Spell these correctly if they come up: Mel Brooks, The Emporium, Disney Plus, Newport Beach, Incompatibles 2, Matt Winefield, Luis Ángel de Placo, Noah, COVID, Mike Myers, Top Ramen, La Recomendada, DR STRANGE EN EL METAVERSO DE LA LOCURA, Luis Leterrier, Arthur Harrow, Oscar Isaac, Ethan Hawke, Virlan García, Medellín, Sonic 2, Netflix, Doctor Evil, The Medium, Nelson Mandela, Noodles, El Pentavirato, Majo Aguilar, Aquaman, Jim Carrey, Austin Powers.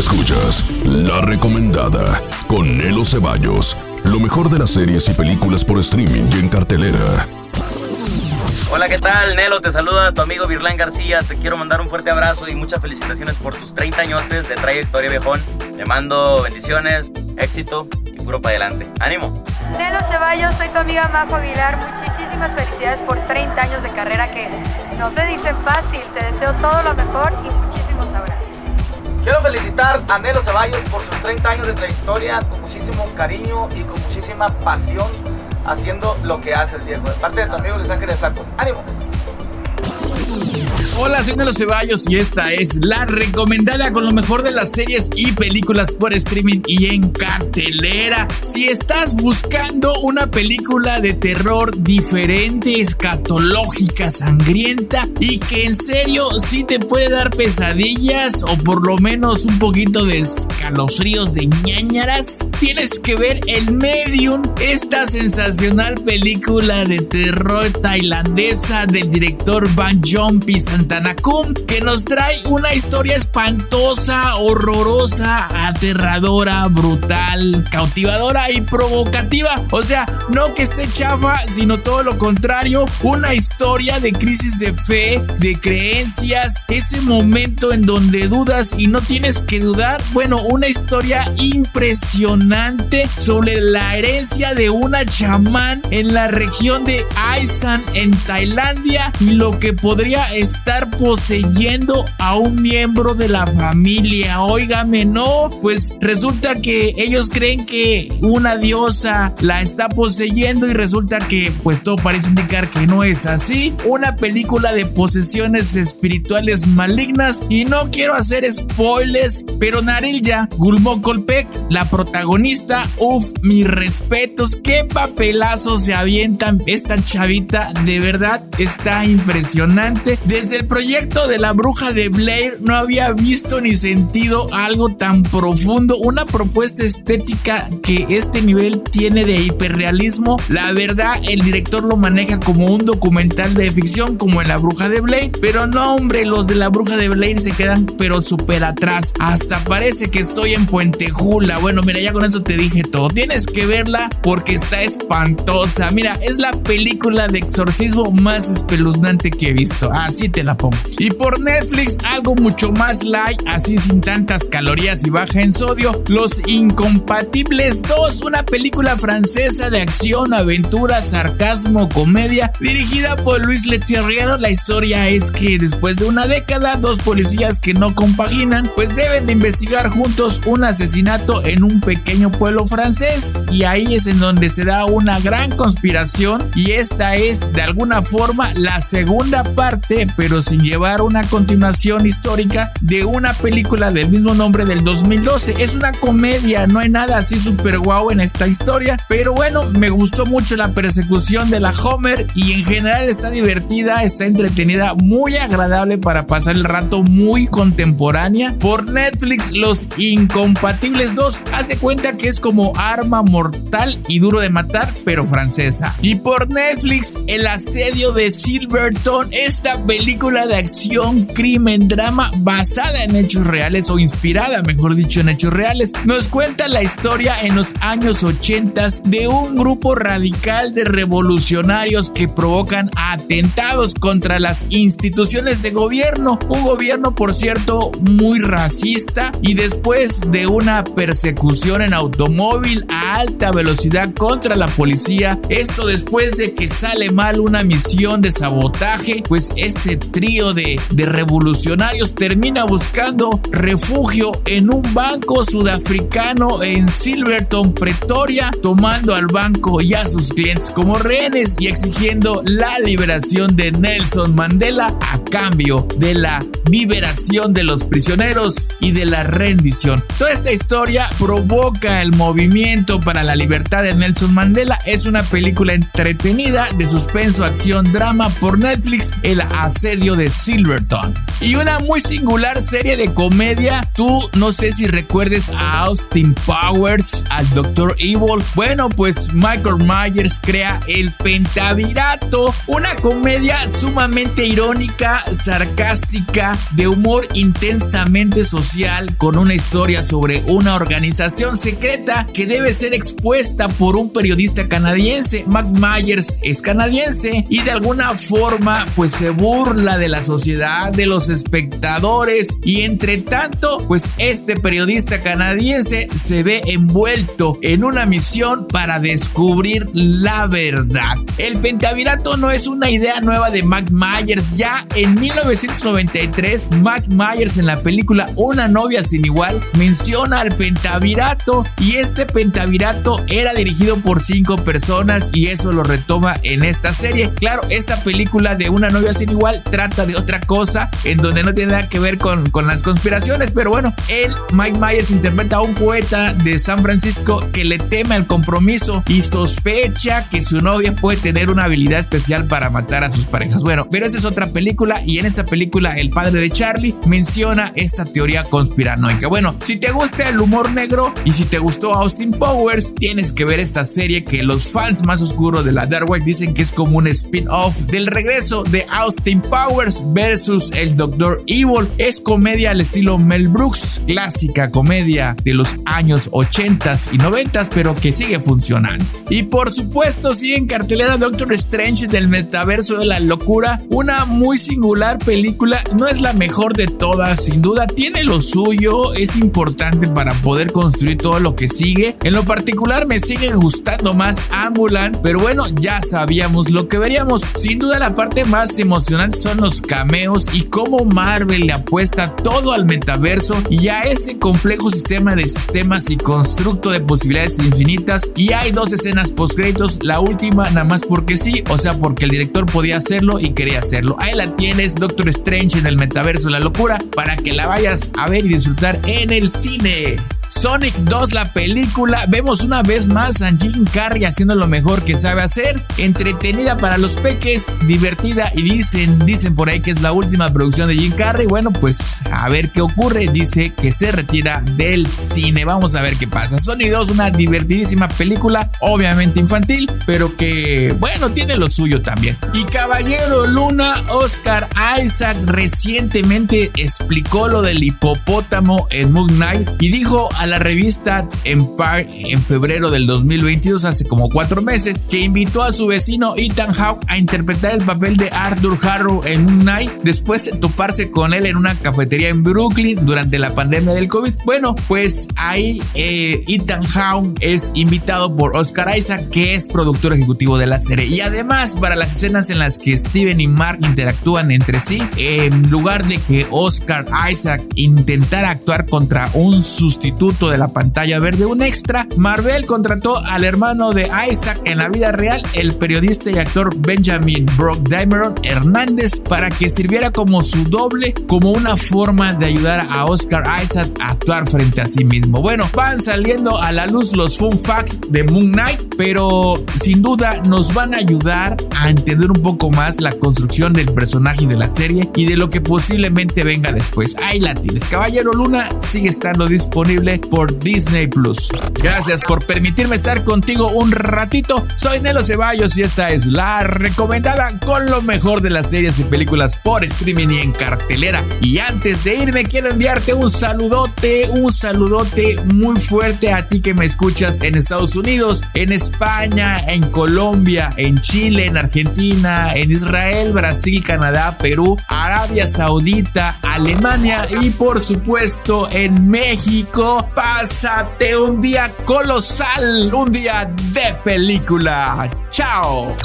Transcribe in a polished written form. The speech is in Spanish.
Escuchas La Recomendada con Nelo Ceballos, lo mejor de las series y películas por streaming y en cartelera. Hola, ¿qué tal? Nelo, te saluda tu amigo Virlan García. Te quiero mandar un fuerte abrazo y muchas felicitaciones por tus 30 añotes de trayectoria, viejón. Te mando bendiciones, éxito y puro para adelante. ¡Ánimo! Nelo Ceballos, soy tu amiga Majo Aguilar. Muchísimas felicidades por 30 años de carrera que no se dicen fácil. Te deseo todo lo mejor y muchísimos abrazos. Quiero felicitar a Nelo Ceballos por sus 30 años de trayectoria, con muchísimo cariño y con muchísima pasión, haciendo lo que hace el viejo. De parte de tu amigo Luis Ángel de Placo. ¡Ánimo! Hola, soy Nelo Ceballos y esta es La Recomendada con lo mejor de las series y películas por streaming y en cartelera. Si estás buscando una película de terror diferente, escatológica, sangrienta y que en serio sí te puede dar pesadillas o por lo menos un poquito de escalofríos, de ñañaras, tienes que ver El Medium, esta sensacional película de terror tailandesa del director Banjong Pisantanakum, que nos trae una historia espantosa, horrorosa, aterradora, brutal, cautivadora y provocativa. O sea, no que esté chafa, sino todo lo contrario, una historia de crisis de fe, de creencias, ese momento en donde dudas y no tienes que dudar. Bueno, una historia impresionante sobre la herencia de una chamán en la región de Aisan en Tailandia y lo que podría estar poseyendo a un miembro de la familia. Óigame, no, pues resulta que ellos creen que una diosa la está poseyendo y resulta que pues todo parece indicar que no es así. Una película de posesiones espirituales malignas y no quiero hacer spoilers, pero Narilya Gulmokolpek, la protagonista, mis respetos, qué papelazo se avientan. Esta chavita de verdad está impresionante. Desde el proyecto de La Bruja de Blair no había visto ni sentido algo tan profundo, una propuesta estética que este nivel tiene de hiperrealismo. La verdad, el director lo maneja como un documental de ficción, como en La Bruja de Blair, pero no, hombre, los de La Bruja de Blair se quedan pero súper atrás, hasta parece que estoy en Puentejula. Bueno, mira, ya con eso te dije todo, tienes que verla porque está espantosa. Mira, es la película de exorcismo más espeluznante que he visto, así te la pongo. Y por Netflix, algo mucho más light, así sin tantas calorías y baja en sodio, Los Incompatibles 2, una película francesa de acción, aventura, sarcasmo, comedia, dirigida por Luis Leterrier. La historia es que después de una década, dos policías que no compaginan, pues deben de investigar juntos un asesinato en un pequeño pueblo francés, y ahí es en donde se da una gran conspiración, y esta es de alguna forma la segunda parte, pero sin llevar una continuación histórica, de una película del mismo nombre del 2012. Es una comedia, no hay nada así super guau en esta historia, pero bueno, me gustó mucho la persecución de la Homer y en general está divertida, está entretenida, muy agradable para pasar el rato, muy contemporánea. Por Netflix, Los Incompatibles 2, hace cuenta que es como Arma Mortal y Duro de Matar, pero francesa. Y por Netflix, El Asedio de Silverton, esta película de acción, crimen, drama, basada en hechos reales, o inspirada, mejor dicho, en hechos reales, nos cuenta la historia en los años 80 de un grupo radical de revolucionarios que provocan atentados contra las instituciones de gobierno, un gobierno, por cierto, muy racista, y después de una persecución en automóvil a alta velocidad contra la policía, esto después de que sale mal una misión de sabotaje, pues este trío de revolucionarios termina buscando refugio en un banco sudafricano en Silverton, Pretoria, tomando al banco y a sus clientes como rehenes y exigiendo la liberación de Nelson Mandela a cambio de la liberación de los prisioneros y de la rendición. Toda esta historia provoca el movimiento para la libertad de Nelson Mandela. Es una película entretenida de suspenso, acción, drama. Por Netflix, El Asedio de Silverton. Y una muy singular serie de comedia. Tú no sé si recuerdes a Austin Powers, al Doctor Evil. Bueno, pues Michael Myers crea El Pentavirato, una comedia sumamente irónica, sarcástica, de humor intensamente social con una historia sobre una organización secreta que debe ser expuesta por un periodista canadiense. Mike Myers es canadiense y de alguna forma pues se burla de la sociedad, de los espectadores, y entre tanto pues este periodista canadiense se ve envuelto en una misión para descubrir la verdad. El Pentavirato no es una idea nueva de Mike Myers. Ya en 1993, Mike Myers en la película Una novia sin igual menciona al Pentavirato, y este Pentavirato era dirigido por 5 personas y eso lo retoma en esta serie. Claro, esta película de Una novia sin igual trata de otra cosa en donde no tiene nada que ver con las conspiraciones, pero bueno, Mike Myers interpreta a un poeta de San Francisco que le teme al compromiso y sospecha que su novia puede tener una habilidad especial para matar a sus parejas. Bueno, pero esa es otra película, y en esa película el padre de Charlie menciona esta teoría conspiranoica. Bueno, si te gusta el humor negro y si te gustó Austin Powers, tienes que ver esta serie que los fans más oscuros de la Dark Web dicen que es como un spin-off del regreso de Austin Powers versus el Dr. Evil. Es comedia al estilo Mel Brooks, clásica comedia de los años 80s y 90s, pero que sigue funcionando. Y por supuesto sigue en cartelera Doctor Strange en el Metaverso de la Locura, una muy singular película. No es la mejor de todas, sin duda tiene lo suyo, es importante para poder construir todo lo que sigue. En lo particular me sigue gustando más Ambulant, pero bueno, ya sabíamos lo que veríamos. Sin duda la parte más emocionante son los cameos y cómo Marvel le apuesta todo al metaverso y a este complejo sistema de sistemas y constructo de posibilidades infinitas. Y hay 2 escenas post créditos, la última nada más porque sí, o sea porque el director podía hacerlo y quería hacerlo. Ahí la tienes, Doctor Strange en el Metaverso de la Locura, para que la vayas a ver y disfrutar en el cine. Sonic 2, la película, vemos una vez más a Jim Carrey haciendo lo mejor que sabe hacer, entretenida para los peques, divertida, y dicen por ahí que es la última producción de Jim Carrey. Bueno, pues a ver qué ocurre, dice que se retira del cine, vamos a ver qué pasa. Sonic 2, una divertidísima película, obviamente infantil, pero que bueno, tiene lo suyo también. Y Caballero Luna, Oscar Isaac recientemente explicó lo del hipopótamo en Moon Knight y dijo a la revista Empire en febrero del 2022, hace como 4 meses, que invitó a su vecino Ethan Hawke a interpretar el papel de Arthur Harrow en Moon Knight después de toparse con él en una cafetería en Brooklyn durante la pandemia del COVID. Bueno, pues ahí Ethan Hawke es invitado por Oscar Isaac, que es productor ejecutivo de la serie, y además para las escenas en las que Steven y Mark interactúan entre sí, en lugar de que Oscar Isaac intentara actuar contra un sustituto de la pantalla verde, un extra, Marvel contrató al hermano de Isaac en la vida real, el periodista y actor Benjamin Brock Diamond Hernández, para que sirviera como su doble, como una forma de ayudar a Oscar Isaac a actuar frente a sí mismo. Bueno, van saliendo a la luz los fun facts de Moon Knight, pero sin duda nos van a ayudar a entender un poco más la construcción del personaje de la serie y de lo que posiblemente venga después. Ahí la tienes, Caballero Luna sigue estando disponible por Disney Plus. Gracias por permitirme estar contigo un ratito. Soy Nelo Ceballos y esta es La Recomendada, con lo mejor de las series y películas por streaming y en cartelera. Y antes de irme quiero enviarte un saludote muy fuerte a ti que me escuchas en Estados Unidos, en España, en Colombia, en Chile, en Argentina, en Israel, Brasil, Canadá, Perú, Arabia Saudita, Alemania y por supuesto en México. Pásate un día colosal, un día de película. ¡Chao!